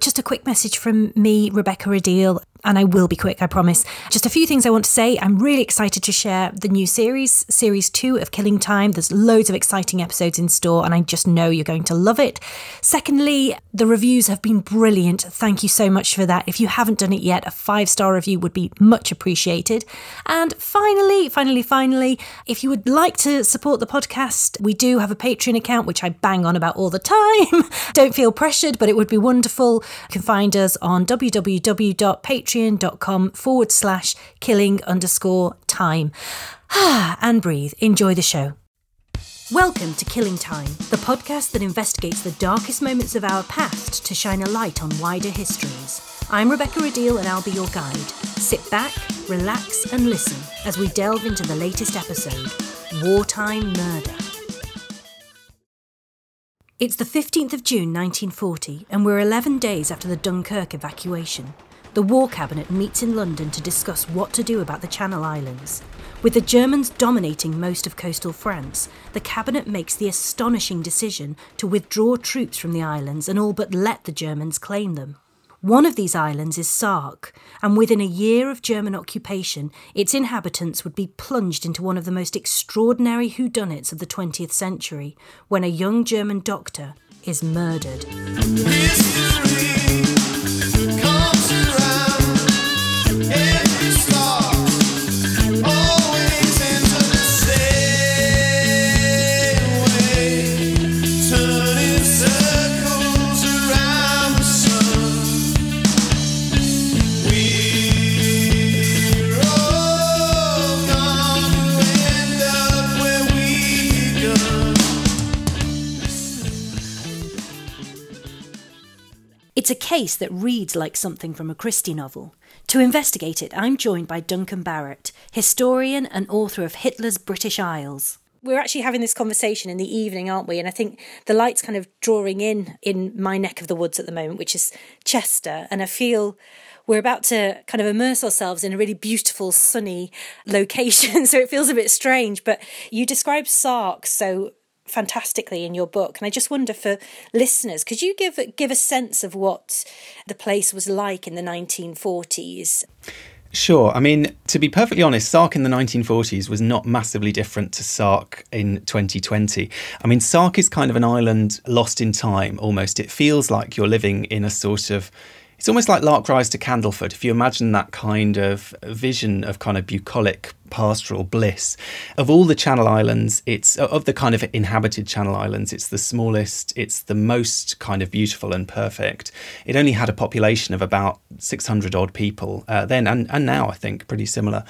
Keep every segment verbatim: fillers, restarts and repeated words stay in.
just a quick message from me, Rebecca Adiel, and I will be quick, I promise. Just a few things I want to say. I'm really excited to share the new series, series two of Killing Time. There's loads of exciting episodes in store, and I just know you're going to love it. Secondly, the reviews have been brilliant. Thank you so much for that. If you haven't done it yet, a five-star review would be much appreciated. And finally, finally, finally, if you would like to support the podcast, we do have a Patreon account, which I bang on about all the time. Don't feel pressured, but it would be wonderful. You can find us on www dot patreon dot com patreon.com forward slash killing underscore time. And breathe. Enjoy the show. Welcome to Killing Time, the podcast that investigates the darkest moments of our past to shine a light on wider histories. I'm Rebecca Adiel, and I'll be your guide. Sit back, relax and listen as we delve into the latest episode, Wartime Murder. It's the fifteenth of June nineteen forty, and we're eleven days after the Dunkirk evacuation. The War Cabinet meets in London to discuss what to do about the Channel Islands. With the Germans dominating most of coastal France, the Cabinet makes the astonishing decision to withdraw troops from the islands and all but let the Germans claim them. One of these islands is Sark, and within a year of German occupation, its inhabitants would be plunged into one of the most extraordinary whodunits of the twentieth century, when a young German doctor is murdered. History. It's a case that reads like something from a Christie novel. To investigate it, I'm joined by Duncan Barrett, historian and author of Hitler's British Isles. We're actually having this conversation in the evening, aren't we? And I think the light's kind of drawing in in my neck of the woods at the moment, which is Chester. And I feel we're about to kind of immerse ourselves in a really beautiful, sunny location. So it feels a bit strange. But you describe Sark so fantastically in your book, and I just wonder, for listeners, could you give give a sense of what the place was like in the nineteen forties? Sure. I mean, to be perfectly honest, Sark in the nineteen forties was not massively different to Sark in twenty twenty. I mean, Sark is kind of an island lost in time almost. It feels like you're living in a sort of, it's almost like Lark Rise to Candleford, if you imagine that kind of vision of kind of bucolic pastoral bliss. Of all the Channel Islands, it's of the kind of inhabited Channel Islands, it's the smallest, it's the most kind of beautiful and perfect. It only had a population of about six hundred odd people uh, then and, and now, I think, pretty similar.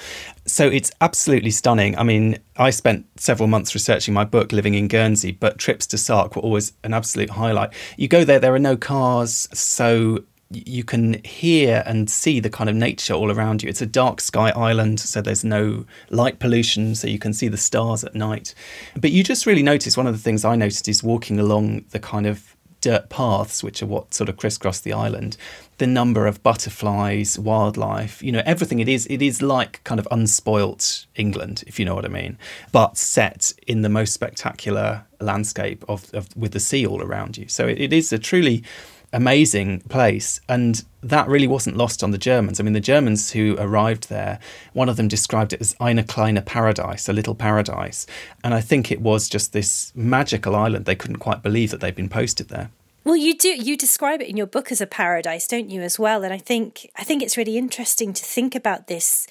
So it's absolutely stunning. I mean, I spent several months researching my book living in Guernsey, but trips to Sark were always an absolute highlight. You go there, there are no cars, so you can hear and see the kind of nature all around you. It's a dark sky island, so there's no light pollution, so you can see the stars at night. But you just really notice, one of the things I noticed is walking along the kind of dirt paths, which are what sort of crisscross the island, the number of butterflies, wildlife, you know, everything. It is it is like kind of unspoilt England, if you know what I mean, but set in the most spectacular landscape of, of with the sea all around you. So it, it is a truly amazing place, and that really wasn't lost on the Germans. I mean, the Germans who arrived there, one of them described it as eine kleine Paradise, a little paradise, and I think it was just this magical island. They couldn't quite believe that they'd been posted there. Well, you do you describe it in your book as a paradise, don't you, as well? And I think I think it's really interesting to think about this,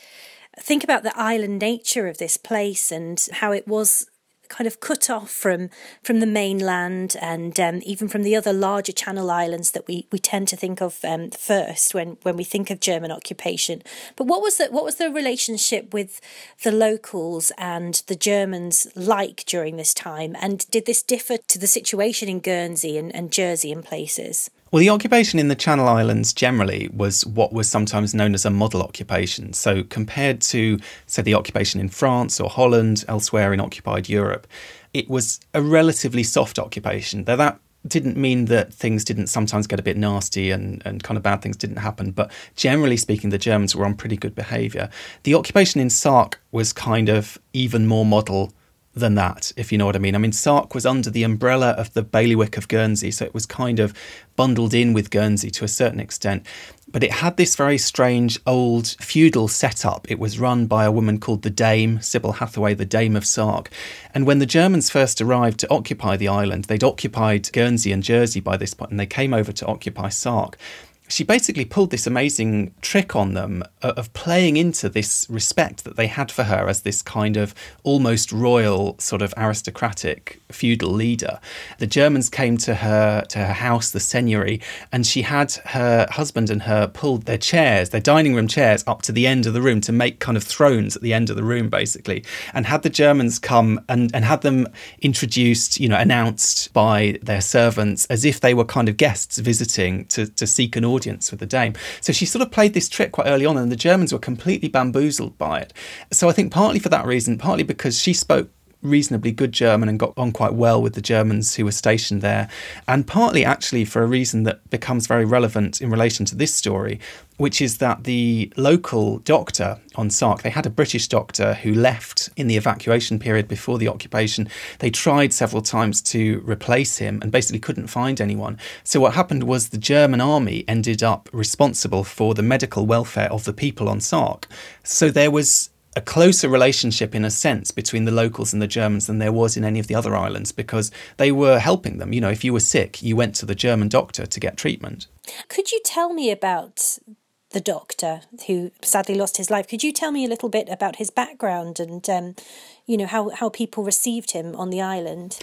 think about the island nature of this place and how it was kind of cut off from from the mainland and um, even from the other larger Channel Islands that we we tend to think of um, first when when we think of German occupation. But what was the what was the relationship with the locals and the Germans like during this time? And did this differ to the situation in Guernsey and, and Jersey and places? Well, the occupation in the Channel Islands generally was what was sometimes known as a model occupation. So compared to, say, the occupation in France or Holland, elsewhere in occupied Europe, it was a relatively soft occupation. Though that didn't mean that things didn't sometimes get a bit nasty and, and kind of bad things didn't happen. But generally speaking, the Germans were on pretty good behaviour. The occupation in Sark was kind of even more model than that, if you know what I mean. I mean, Sark was under the umbrella of the bailiwick of Guernsey, so it was kind of bundled in with Guernsey to a certain extent. But it had this very strange old feudal setup. It was run by a woman called the Dame, Sybil Hathaway, the Dame of Sark. And when the Germans first arrived to occupy the island, they'd occupied Guernsey and Jersey by this point, and they came over to occupy Sark. She basically pulled this amazing trick on them of playing into this respect that they had for her as this kind of almost royal sort of aristocratic feudal leader. The Germans came to her to her house, the seigneury, and she had her husband and her pulled their chairs, their dining room chairs, up to the end of the room to make kind of thrones at the end of the room, basically, and had the Germans come and, and had them introduced, you know, announced by their servants as if they were kind of guests visiting to, to seek an audience. audience with the Dame. So she sort of played this trick quite early on, and the Germans were completely bamboozled by it. So I think partly for that reason, partly because she spoke reasonably good German and got on quite well with the Germans who were stationed there, and partly actually for a reason that becomes very relevant in relation to this story, which is that the local doctor on Sark, they had a British doctor who left in the evacuation period before the occupation. They tried several times to replace him and basically couldn't find anyone. So what happened was the German army ended up responsible for the medical welfare of the people on Sark. So there was a closer relationship in a sense between the locals and the Germans than there was in any of the other islands, because they were helping them. You know, if you were sick, you went to the German doctor to get treatment. Could you tell me about the doctor who sadly lost his life? Could you tell me a little bit about his background and, um, you know, how, how people received him on the island?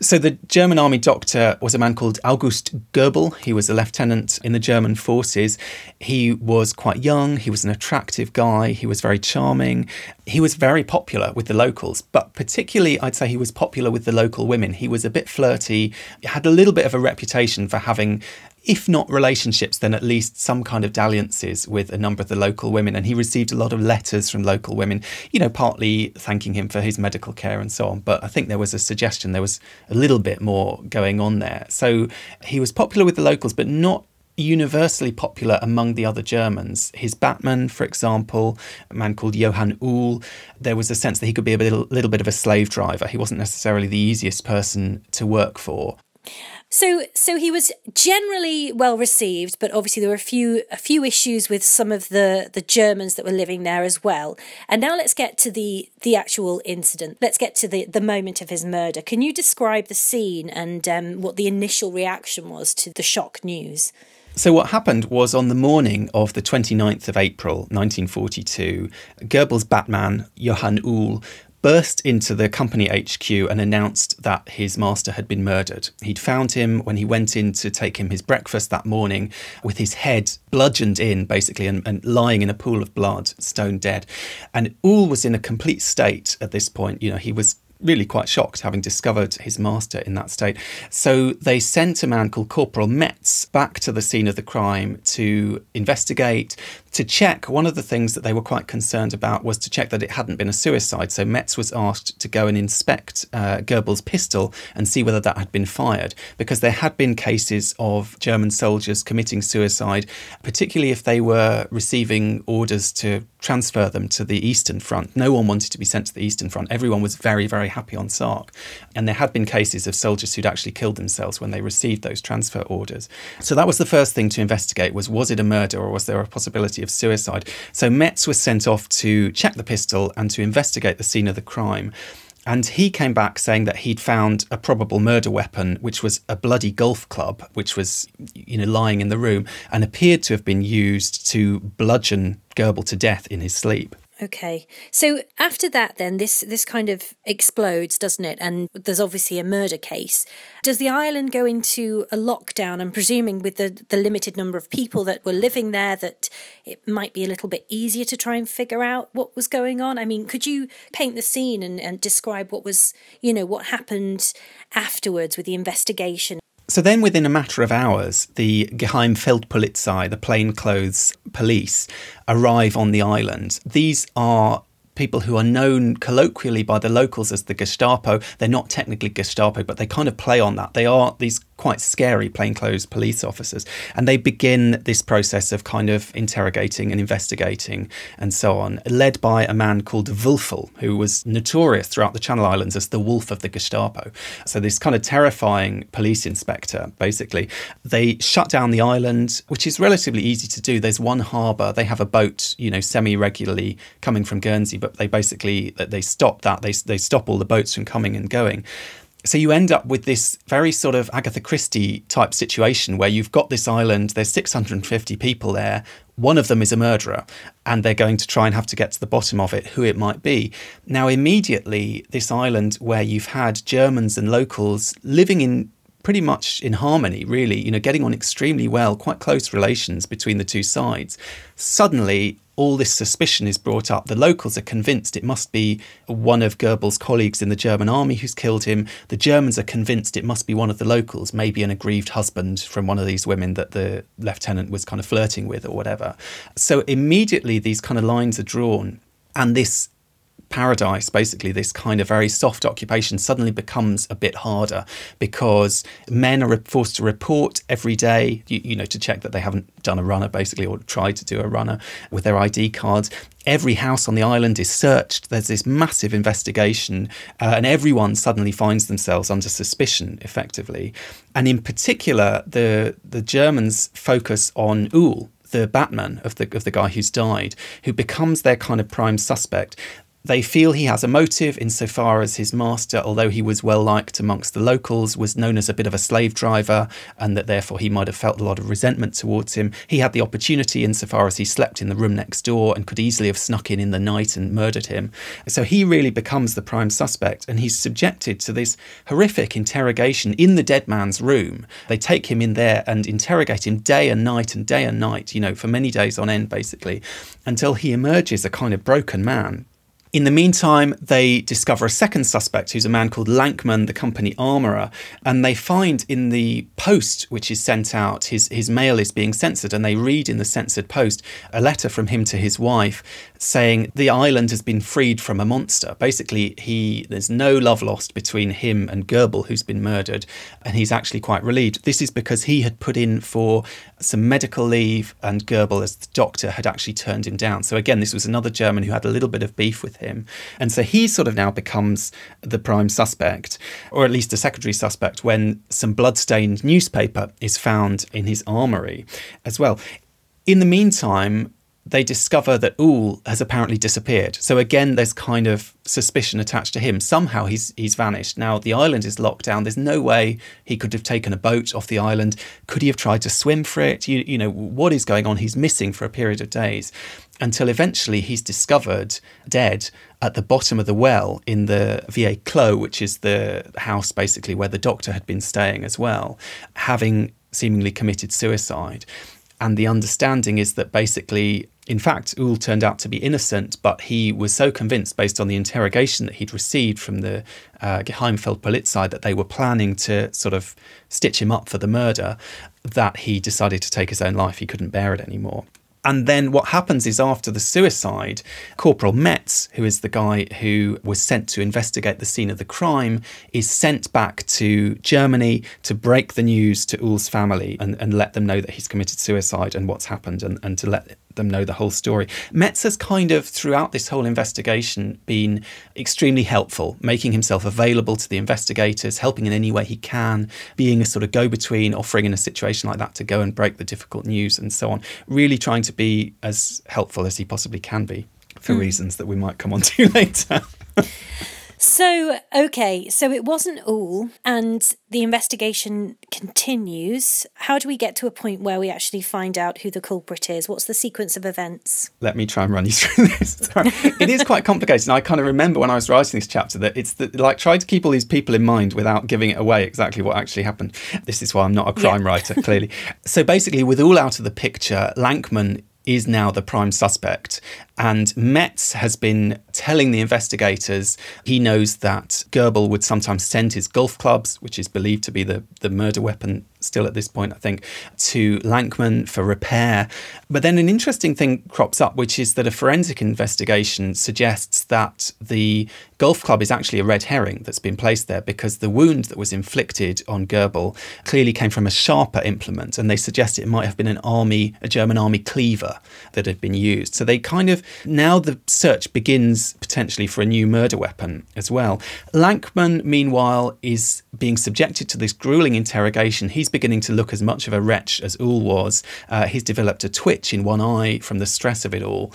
So the German army doctor was a man called August Goebbels. He was a lieutenant in the German forces. He was quite young. He was an attractive guy. He was very charming. He was very popular with the locals, but particularly I'd say he was popular with the local women. He was a bit flirty, had a little bit of a reputation for having, if not relationships, then at least some kind of dalliances with a number of the local women. And he received a lot of letters from local women, you know, partly thanking him for his medical care and so on. But I think there was a suggestion there was a little bit more going on there. So he was popular with the locals, but not universally popular among the other Germans. His batman, for example, a man called Johann Uhl, there was a sense that he could be a little, little bit of a slave driver. He wasn't necessarily the easiest person to work for. So so he was generally well received, but obviously there were a few a few issues with some of the, the Germans that were living there as well. And now let's get to the, the actual incident. Let's get to the, the moment of his murder. Can you describe the scene and um, what the initial reaction was to the shock news? So what happened was on the morning of the twenty-ninth of April, nineteen forty-two, Goebbels' batman, Johann Uhl, burst into the company H Q and announced that his master had been murdered. He'd found him when he went in to take him his breakfast that morning with his head bludgeoned in, basically, and, and lying in a pool of blood, stone dead. And Uhl was in a complete state at this point. You know, he was really quite shocked having discovered his master in that state. So they sent a man called Corporal Metz back to the scene of the crime to investigate, to check. One of the things that they were quite concerned about was to check that it hadn't been a suicide. So Metz was asked to go and inspect uh, Goebbels' pistol and see whether that had been fired, because there had been cases of German soldiers committing suicide, particularly if they were receiving orders to transfer them to the Eastern Front. No one wanted to be sent to the Eastern Front. Everyone was very, very happy on Sark. And there had been cases of soldiers who'd actually killed themselves when they received those transfer orders. So that was the first thing to investigate, was was it a murder or was there a possibility of suicide? So Metz was sent off to check the pistol and to investigate the scene of the crime. And he came back saying that he'd found a probable murder weapon, which was a bloody golf club, which was, you know, lying in the room and appeared to have been used to bludgeon Goebbels to death in his sleep. Okay. So after that, then, this, this kind of explodes, doesn't it? And there's obviously a murder case. Does the island go into a lockdown? I'm presuming with the, the limited number of people that were living there, that it might be a little bit easier to try and figure out what was going on. I mean, could you paint the scene and, and describe what was, you know, what happened afterwards with the investigation? So then within a matter of hours, the Geheimfeldpolizei, the plainclothes police, arrive on the island. These are people who are known colloquially by the locals as the Gestapo. They're not technically Gestapo, but they kind of play on that. They are these quite scary plainclothes police officers. And they begin this process of kind of interrogating and investigating and so on, led by a man called Wulfel, who was notorious throughout the Channel Islands as the Wolf of the Gestapo. So this kind of terrifying police inspector, basically. They shut down the island, which is relatively easy to do. There's one harbour. They have a boat, you know, semi-regularly coming from Guernsey, but they basically, they stop that. They, they stop all the boats from coming and going. So you end up with this very sort of Agatha Christie type situation where you've got this island, there's six hundred fifty people there, one of them is a murderer, and they're going to try and have to get to the bottom of it, who it might be. Now, immediately, this island where you've had Germans and locals living in pretty much in harmony, really, you know, getting on extremely well, quite close relations between the two sides, suddenly all this suspicion is brought up. The locals are convinced it must be one of Goebbels' colleagues in the German army who's killed him. The Germans are convinced it must be one of the locals, maybe an aggrieved husband from one of these women that the lieutenant was kind of flirting with or whatever. So immediately these kind of lines are drawn, and this paradise, basically this kind of very soft occupation, suddenly becomes a bit harder because men are forced to report every day, you, you know, to check that they haven't done a runner, basically, or tried to do a runner, with their I D cards. Every house on the island is searched. There's this massive investigation, uh, and everyone suddenly finds themselves under suspicion, effectively. And in particular, the the Germans focus on Uhl, the Batman of the of the guy who's died, who becomes their kind of prime suspect. They feel he has a motive insofar as his master, although he was well-liked amongst the locals, was known as a bit of a slave driver, and that therefore he might have felt a lot of resentment towards him. He had the opportunity insofar as he slept in the room next door and could easily have snuck in in the night and murdered him. So he really becomes the prime suspect, and he's subjected to this horrific interrogation in the dead man's room. They take him in there and interrogate him day and night and day and night, you know, for many days on end, basically, until he emerges a kind of broken man. In the meantime, they discover a second suspect, who's a man called Lankman, the company armourer, and they find in the post, which is sent out, his, his mail is being censored, and they read in the censored post a letter from him to his wife saying the island has been freed from a monster. Basically, he there's no love lost between him and Goebbels, who's been murdered, and he's actually quite relieved. This is because he had put in for some medical leave, and Goebbels, as the doctor, had actually turned him down. So again, this was another German who had a little bit of beef with him. And so he sort of now becomes the prime suspect, or at least a secondary suspect, when some blood-stained newspaper is found in his armoury as well. In the meantime, they discover that Uhl has apparently disappeared. So again, there's kind of suspicion attached to him. Somehow he's he's vanished. Now, the island is locked down. There's no way he could have taken a boat off the island. Could he have tried to swim for it? You, you know, what is going on? He's missing for a period of days, until eventually he's discovered dead at the bottom of the well in the Vieux-Clos, which is the house, basically, where the doctor had been staying as well, having seemingly committed suicide. And the understanding is that basically, in fact, Uhl turned out to be innocent, but he was so convinced based on the interrogation that he'd received from the uh, Geheimfeldpolizei that they were planning to sort of stitch him up for the murder that he decided to take his own life. He couldn't bear it anymore. And then what happens is, after the suicide, Corporal Metz, who is the guy who was sent to investigate the scene of the crime, is sent back to Germany to break the news to Uhl's family and, and let them know that he's committed suicide and what's happened, and, and to let them know the whole story. Metz has kind of, throughout this whole investigation, been extremely helpful, making himself available to the investigators, helping in any way he can, being a sort of go-between, offering in a situation like that to go and break the difficult news and so on, really trying to be as helpful as he possibly can be, for mm. reasons that we might come on to later. So, okay, so it wasn't all, and the investigation continues. How do we get to a point where we actually find out who the culprit is? What's the sequence of events? Let me try and run you through this. Sorry. It is quite complicated, and I kind of remember when I was writing this chapter that it's the, like try to keep all these people in mind without giving it away exactly what actually happened. This is why I'm not a crime yeah. writer, clearly. So basically, with all out of the picture, Lankman is now the prime suspect, And Metz has been telling the investigators he knows that Goebbels would sometimes send his golf clubs, which is believed to be the, the murder weapon still at this point, I think, to Lankman for repair. But then an interesting thing crops up, which is that a forensic investigation suggests that the golf club is actually a red herring that's been placed there because the wound that was inflicted on Goebbels clearly came from a sharper implement. And they suggest it might have been an army, a German army cleaver that had been used. So they kind of now the search begins potentially for a new murder weapon as well. Lankman, meanwhile, is being subjected to this grueling interrogation. He's beginning to look as much of a wretch as Uhl was. Uh, he's developed a twitch in one eye from the stress of it all.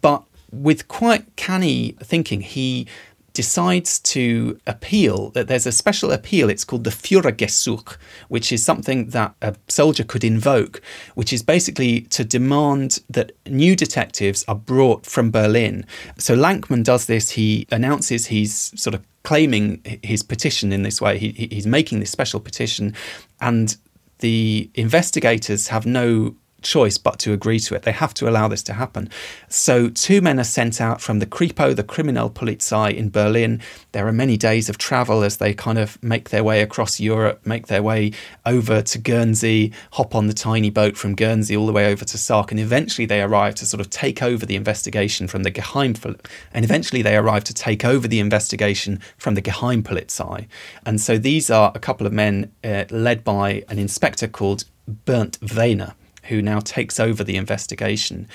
But with quite canny thinking, he decides to appeal. That there's a special appeal. It's called the Führergesuch, which is something that a soldier could invoke, which is basically to demand that new detectives are brought from Berlin. So Lankman does this. He announces he's sort of claiming his petition in this way. He, he's making this special petition, and the investigators have no choice but to agree to it. They have to allow this to happen. So two men are sent out from the Kripo, the Kriminalpolizei in Berlin. There are many days of travel as they kind of make their way across Europe, make their way over to Guernsey, hop on the tiny boat from Guernsey all the way over to Sark, and eventually they arrive to sort of take over the investigation from the Geheimfeldpolizei. And eventually they arrive to take over the investigation from the Geheimpolizei. And so these are a couple of men uh, led by an inspector called Bernd Wehner, who now takes over the investigation.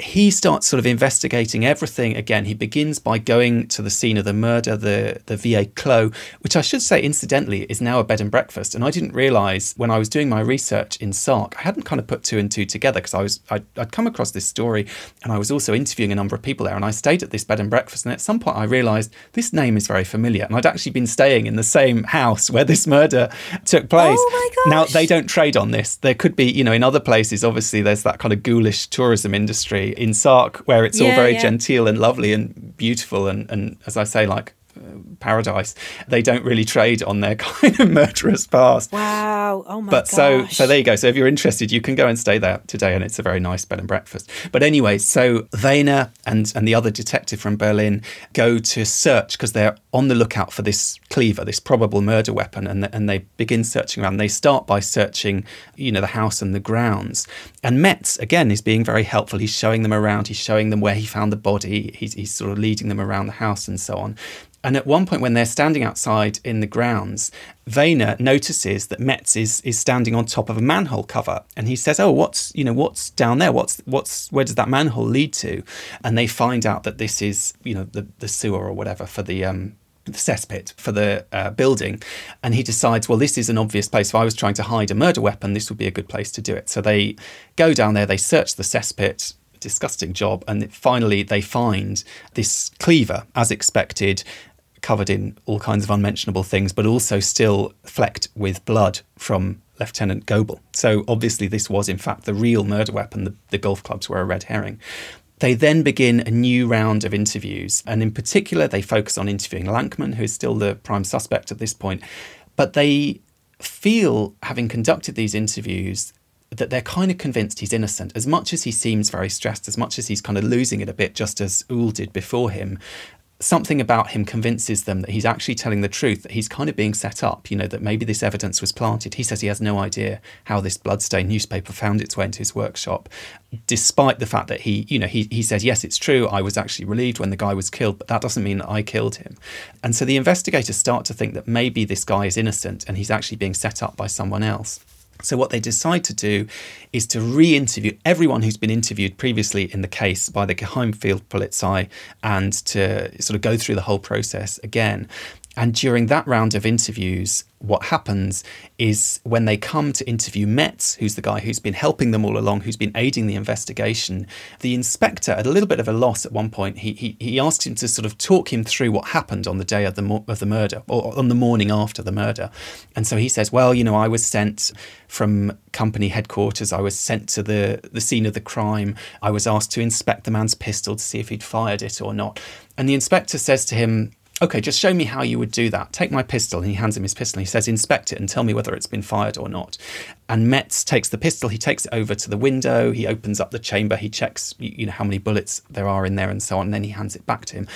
He starts sort of investigating everything again. He begins by going to the scene of the murder, the, the Vieux-Clos, which I should say, incidentally, is now a bed and breakfast. And I didn't realise when I was doing my research in Sark, I hadn't kind of put two and two together because I was I'd, I'd come across this story and I was also interviewing a number of people there. And I stayed at this bed and breakfast. And at some point I realised this name is very familiar. And I'd actually been staying in the same house where this murder took place. Oh my gosh. Now, they don't trade on this. There could be, you know, in other places, obviously, there's that kind of ghoulish tourism industry. In Sark, where it's yeah, all very yeah. genteel and lovely and beautiful and, and as I say, like uh, paradise, they don't really trade on their kind of murderous past. Wow. Oh, my but gosh. So, so there you go. So if you're interested, you can go and stay there today, and it's a very nice bed and breakfast. But anyway, so Wehner and, and the other detective from Berlin go to search because they're on the lookout for this cleaver, this probable murder weapon, and, and they begin searching around. They start by searching, you know, the house and the grounds. And Metz, again, is being very helpful. He's showing them around. He's showing them where he found the body. He's, he's sort of leading them around the house and so on. And at one point when they're standing outside in the grounds, Wehner notices that Metz is is standing on top of a manhole cover. And he says, oh, what's, you know, what's down there? What's, what's, where does that manhole lead to? And they find out that this is, you know, the, the sewer or whatever for the, um, the cesspit for the uh, building. And he decides, well, this is an obvious place. If I was trying to hide a murder weapon, this would be a good place to do it. So they go down there, they search the cesspit, disgusting job. And finally, they find this cleaver, as expected, covered in all kinds of unmentionable things, but also still flecked with blood from Lieutenant Goebbels. So obviously this was, in fact, the real murder weapon. The, the golf clubs were a red herring. They then begin a new round of interviews. And in particular, they focus on interviewing Lankman, who is still the prime suspect at this point. But they feel, having conducted these interviews, that they're kind of convinced he's innocent. As much as he seems very stressed, as much as he's kind of losing it a bit, just as Uhl did before him, something about him convinces them that he's actually telling the truth, that he's kind of being set up, you know, that maybe this evidence was planted. He says he has no idea how this bloodstained newspaper found its way into his workshop, despite the fact that he, you know, he, he says, yes, it's true. I was actually relieved when the guy was killed, but that doesn't mean that I killed him. And so the investigators start to think that maybe this guy is innocent and he's actually being set up by someone else. So what they decide to do is to re-interview everyone who's been interviewed previously in the case by the Geheimfeldpolizei and to sort of go through the whole process again. And during that round of interviews, what happens is when they come to interview Metz, who's the guy who's been helping them all along, who's been aiding the investigation, the inspector, at a little bit of a loss at one point, he he, he asked him to sort of talk him through what happened on the day of the of the murder, or on the morning after the murder. And so he says, well, you know, I was sent from company headquarters, I was sent to the, the scene of the crime, I was asked to inspect the man's pistol to see if he'd fired it or not. And the inspector says to him, OK, just show me how you would do that. Take my pistol. And he hands him his pistol. He says, inspect it and tell me whether it's been fired or not. And Metz takes the pistol. He takes it over to the window. He opens up the chamber. He checks, you know, how many bullets there are in there and so on. And then he hands it back to him.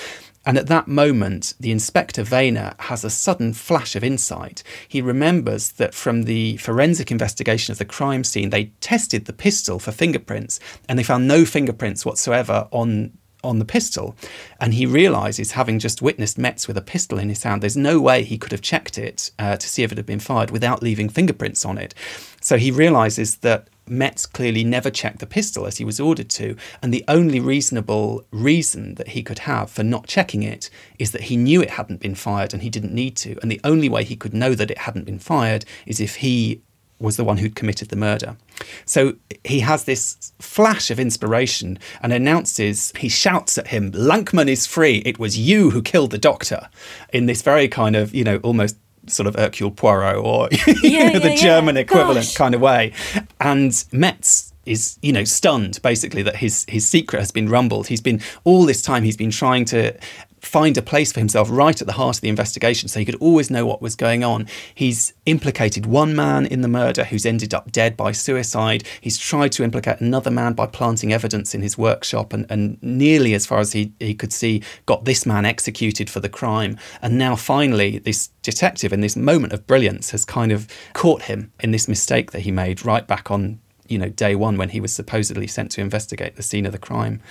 And at that moment, the Inspector Wehner has a sudden flash of insight. He remembers that from the forensic investigation of the crime scene, they tested the pistol for fingerprints and they found no fingerprints whatsoever on on the pistol. And he realises, having just witnessed Metz with a pistol in his hand, there's no way he could have checked it uh, to see if it had been fired without leaving fingerprints on it. So he realises that Metz clearly never checked the pistol as he was ordered to, and the only reasonable reason that he could have for not checking it is that he knew it hadn't been fired and he didn't need to, and the only way he could know that it hadn't been fired is if he was the one who'd committed the murder. So he has this flash of inspiration and announces, he shouts at him, "Lankman is free, it was you who killed the doctor," in this very kind of, you know, almost sort of Hercule Poirot or yeah, you know, the yeah, German yeah. equivalent Gosh. kind of way. And Metz is, you know, stunned, basically, that his his secret has been rumbled. He's been, all this time, he's been trying to find a place for himself right at the heart of the investigation so he could always know what was going on. He's implicated one man in the murder who's ended up dead by suicide. He's tried to implicate another man by planting evidence in his workshop and, and nearly, as far as he, he could see, got this man executed for the crime. And now finally this detective, in this moment of brilliance, has kind of caught him in this mistake that he made right back on, you know, day one when he was supposedly sent to investigate the scene of the crime.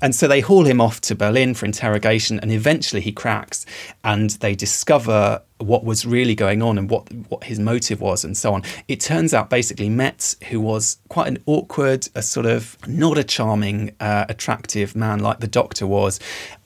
And so they haul him off to Berlin for interrogation, and eventually he cracks and they discover what was really going on and what what his motive was and so on. It turns out basically Metz, who was quite an awkward, a sort of not a charming, uh, attractive man like the doctor was,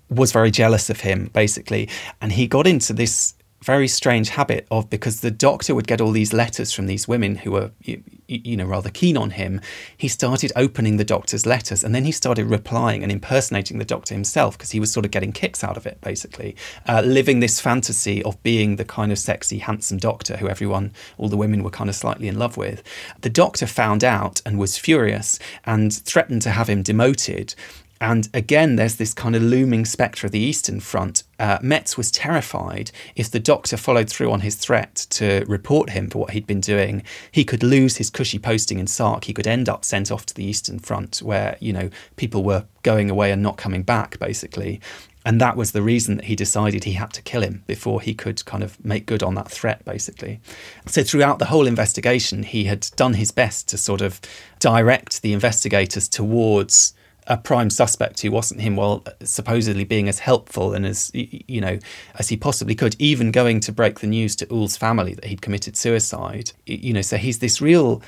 was very jealous of him, basically. And he got into this very strange habit of, because the doctor would get all these letters from these women who were, you, you know, rather keen on him, he started opening the doctor's letters and then he started replying and impersonating the doctor himself, because he was sort of getting kicks out of it, basically, uh, living this fantasy of being the kind of sexy, handsome doctor who everyone, all the women were kind of slightly in love with. The doctor found out and was furious and threatened to have him demoted. And again, there's this kind of looming spectre of the Eastern Front. Uh, Metz was terrified if the doctor followed through on his threat to report him for what he'd been doing, he could lose his cushy posting in Sark. He could end up sent off to the Eastern Front where, you know, people were going away and not coming back, basically. And that was the reason that he decided he had to kill him before he could kind of make good on that threat, basically. So throughout the whole investigation, he had done his best to sort of direct the investigators towards a prime suspect who wasn't him, while supposedly being as helpful and as, you know, as he possibly could, even going to break the news to Uhl's family that he'd committed suicide. You know, so he's this real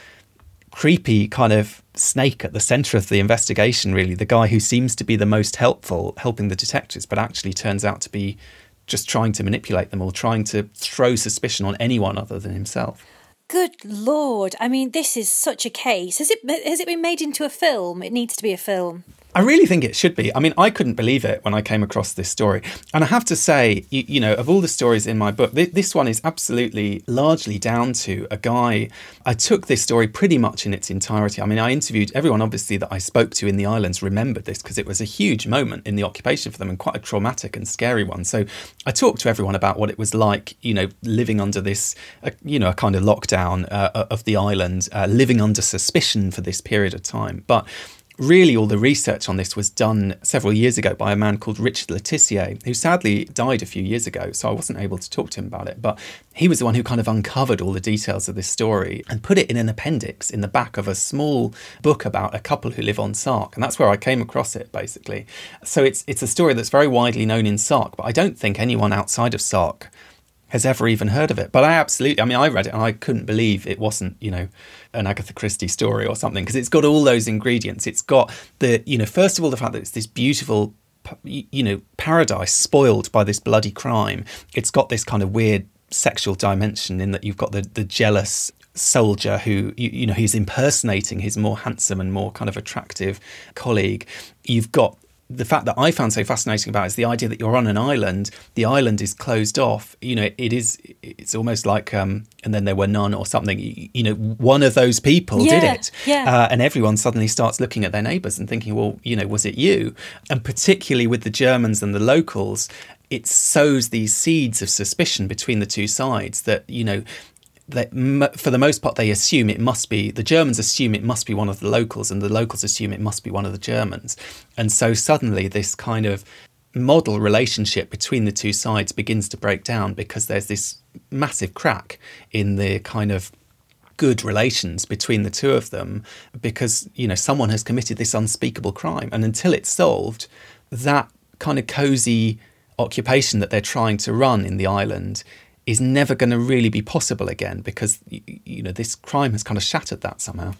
creepy kind of snake at the centre of the investigation, really, the guy who seems to be the most helpful, helping the detectives, but actually turns out to be just trying to manipulate them or trying to throw suspicion on anyone other than himself. Good Lord. I mean, this is such a case. Has it has it been made into a film? It needs to be a film. I really think it should be. I mean, I couldn't believe it when I came across this story. And I have to say, you, you know, of all the stories in my book, th- this one is absolutely largely down to a guy. I took this story pretty much in its entirety. I mean, I interviewed everyone, obviously, that I spoke to in the islands remembered this because it was a huge moment in the occupation for them and quite a traumatic and scary one. So I talked to everyone about what it was like, you know, living under this, uh, you know, a kind of lockdown Uh, of the island, uh, living under suspicion for this period of time. But really, all the research on this was done several years ago by a man called Richard Letizia, who sadly died a few years ago, so I wasn't able to talk to him about it. But he was the one who kind of uncovered all the details of this story and put it in an appendix in the back of a small book about a couple who live on Sark. And that's where I came across it, basically. So it's it's a story that's very widely known in Sark, but I don't think anyone outside of Sark has ever even heard of it. But I absolutely, I mean, I read it and I couldn't believe it wasn't, you know, an Agatha Christie story or something, because it's got all those ingredients. It's got the, you know, first of all, the fact that it's this beautiful, you know, paradise spoiled by this bloody crime. It's got this kind of weird sexual dimension in that you've got the, the jealous soldier who, you, you know, he's impersonating his more handsome and more kind of attractive colleague. You've got the fact that I found so fascinating about it is the idea that you're on an island, the island is closed off, you know, it is, it's almost like, um, and then there were none or something, you, you know, one of those people yeah, did it. Yeah. Uh, and everyone suddenly starts looking at their neighbours and thinking, well, you know, was it you? And particularly with the Germans and the locals, it sows these seeds of suspicion between the two sides that, you know, that for the most part, they assume it must be, the Germans assume it must be one of the locals, and the locals assume it must be one of the Germans. And so suddenly this kind of model relationship between the two sides begins to break down, because there's this massive crack in the kind of good relations between the two of them, because, you know, someone has committed this unspeakable crime. And until it's solved, that kind of cozy occupation that they're trying to run in the island is never going to really be possible again, because, you know, this crime has kind of shattered that somehow.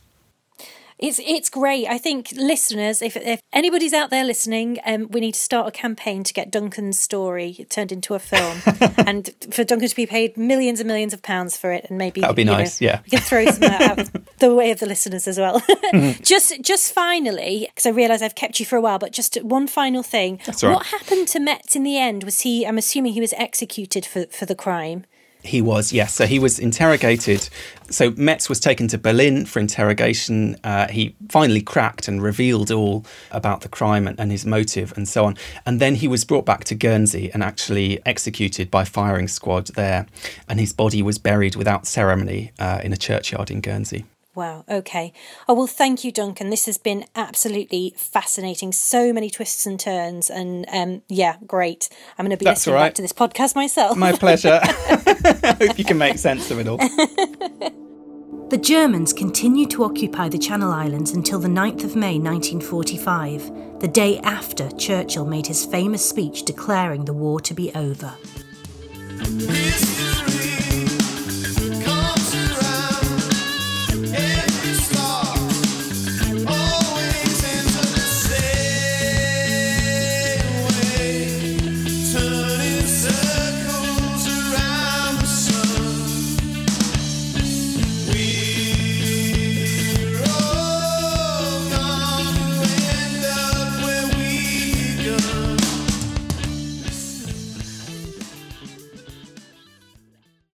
It's it's great. I think listeners, if, if anybody's out there listening, um, we need to start a campaign to get Duncan's story turned into a film, and for Duncan to be paid millions and millions of pounds for it, and maybe that would be nice. Know, yeah, we can throw some out the way of the listeners as well. Mm-hmm. Just just finally, because I realise I've kept you for a while, but just one final thing. That's right. What happened to Metz in the end? Was he? I'm assuming he was executed for, for the crime. He was, yes. So he was interrogated. So Metz was taken to Berlin for interrogation. Uh, he finally cracked and revealed all about the crime and, and his motive and so on. And then he was brought back to Guernsey and actually executed by firing squad there. And his body was buried without ceremony uh, in a churchyard in Guernsey. Wow. OK. Oh, well, thank you, Duncan. This has been absolutely fascinating. So many twists and turns. And um, yeah, great. I'm going to be That's listening right. back to this podcast myself. My pleasure. I hope you can make sense of it all. The Germans continued to occupy the Channel Islands until the ninth of May nineteen forty-five, the day after Churchill made his famous speech declaring the war to be over.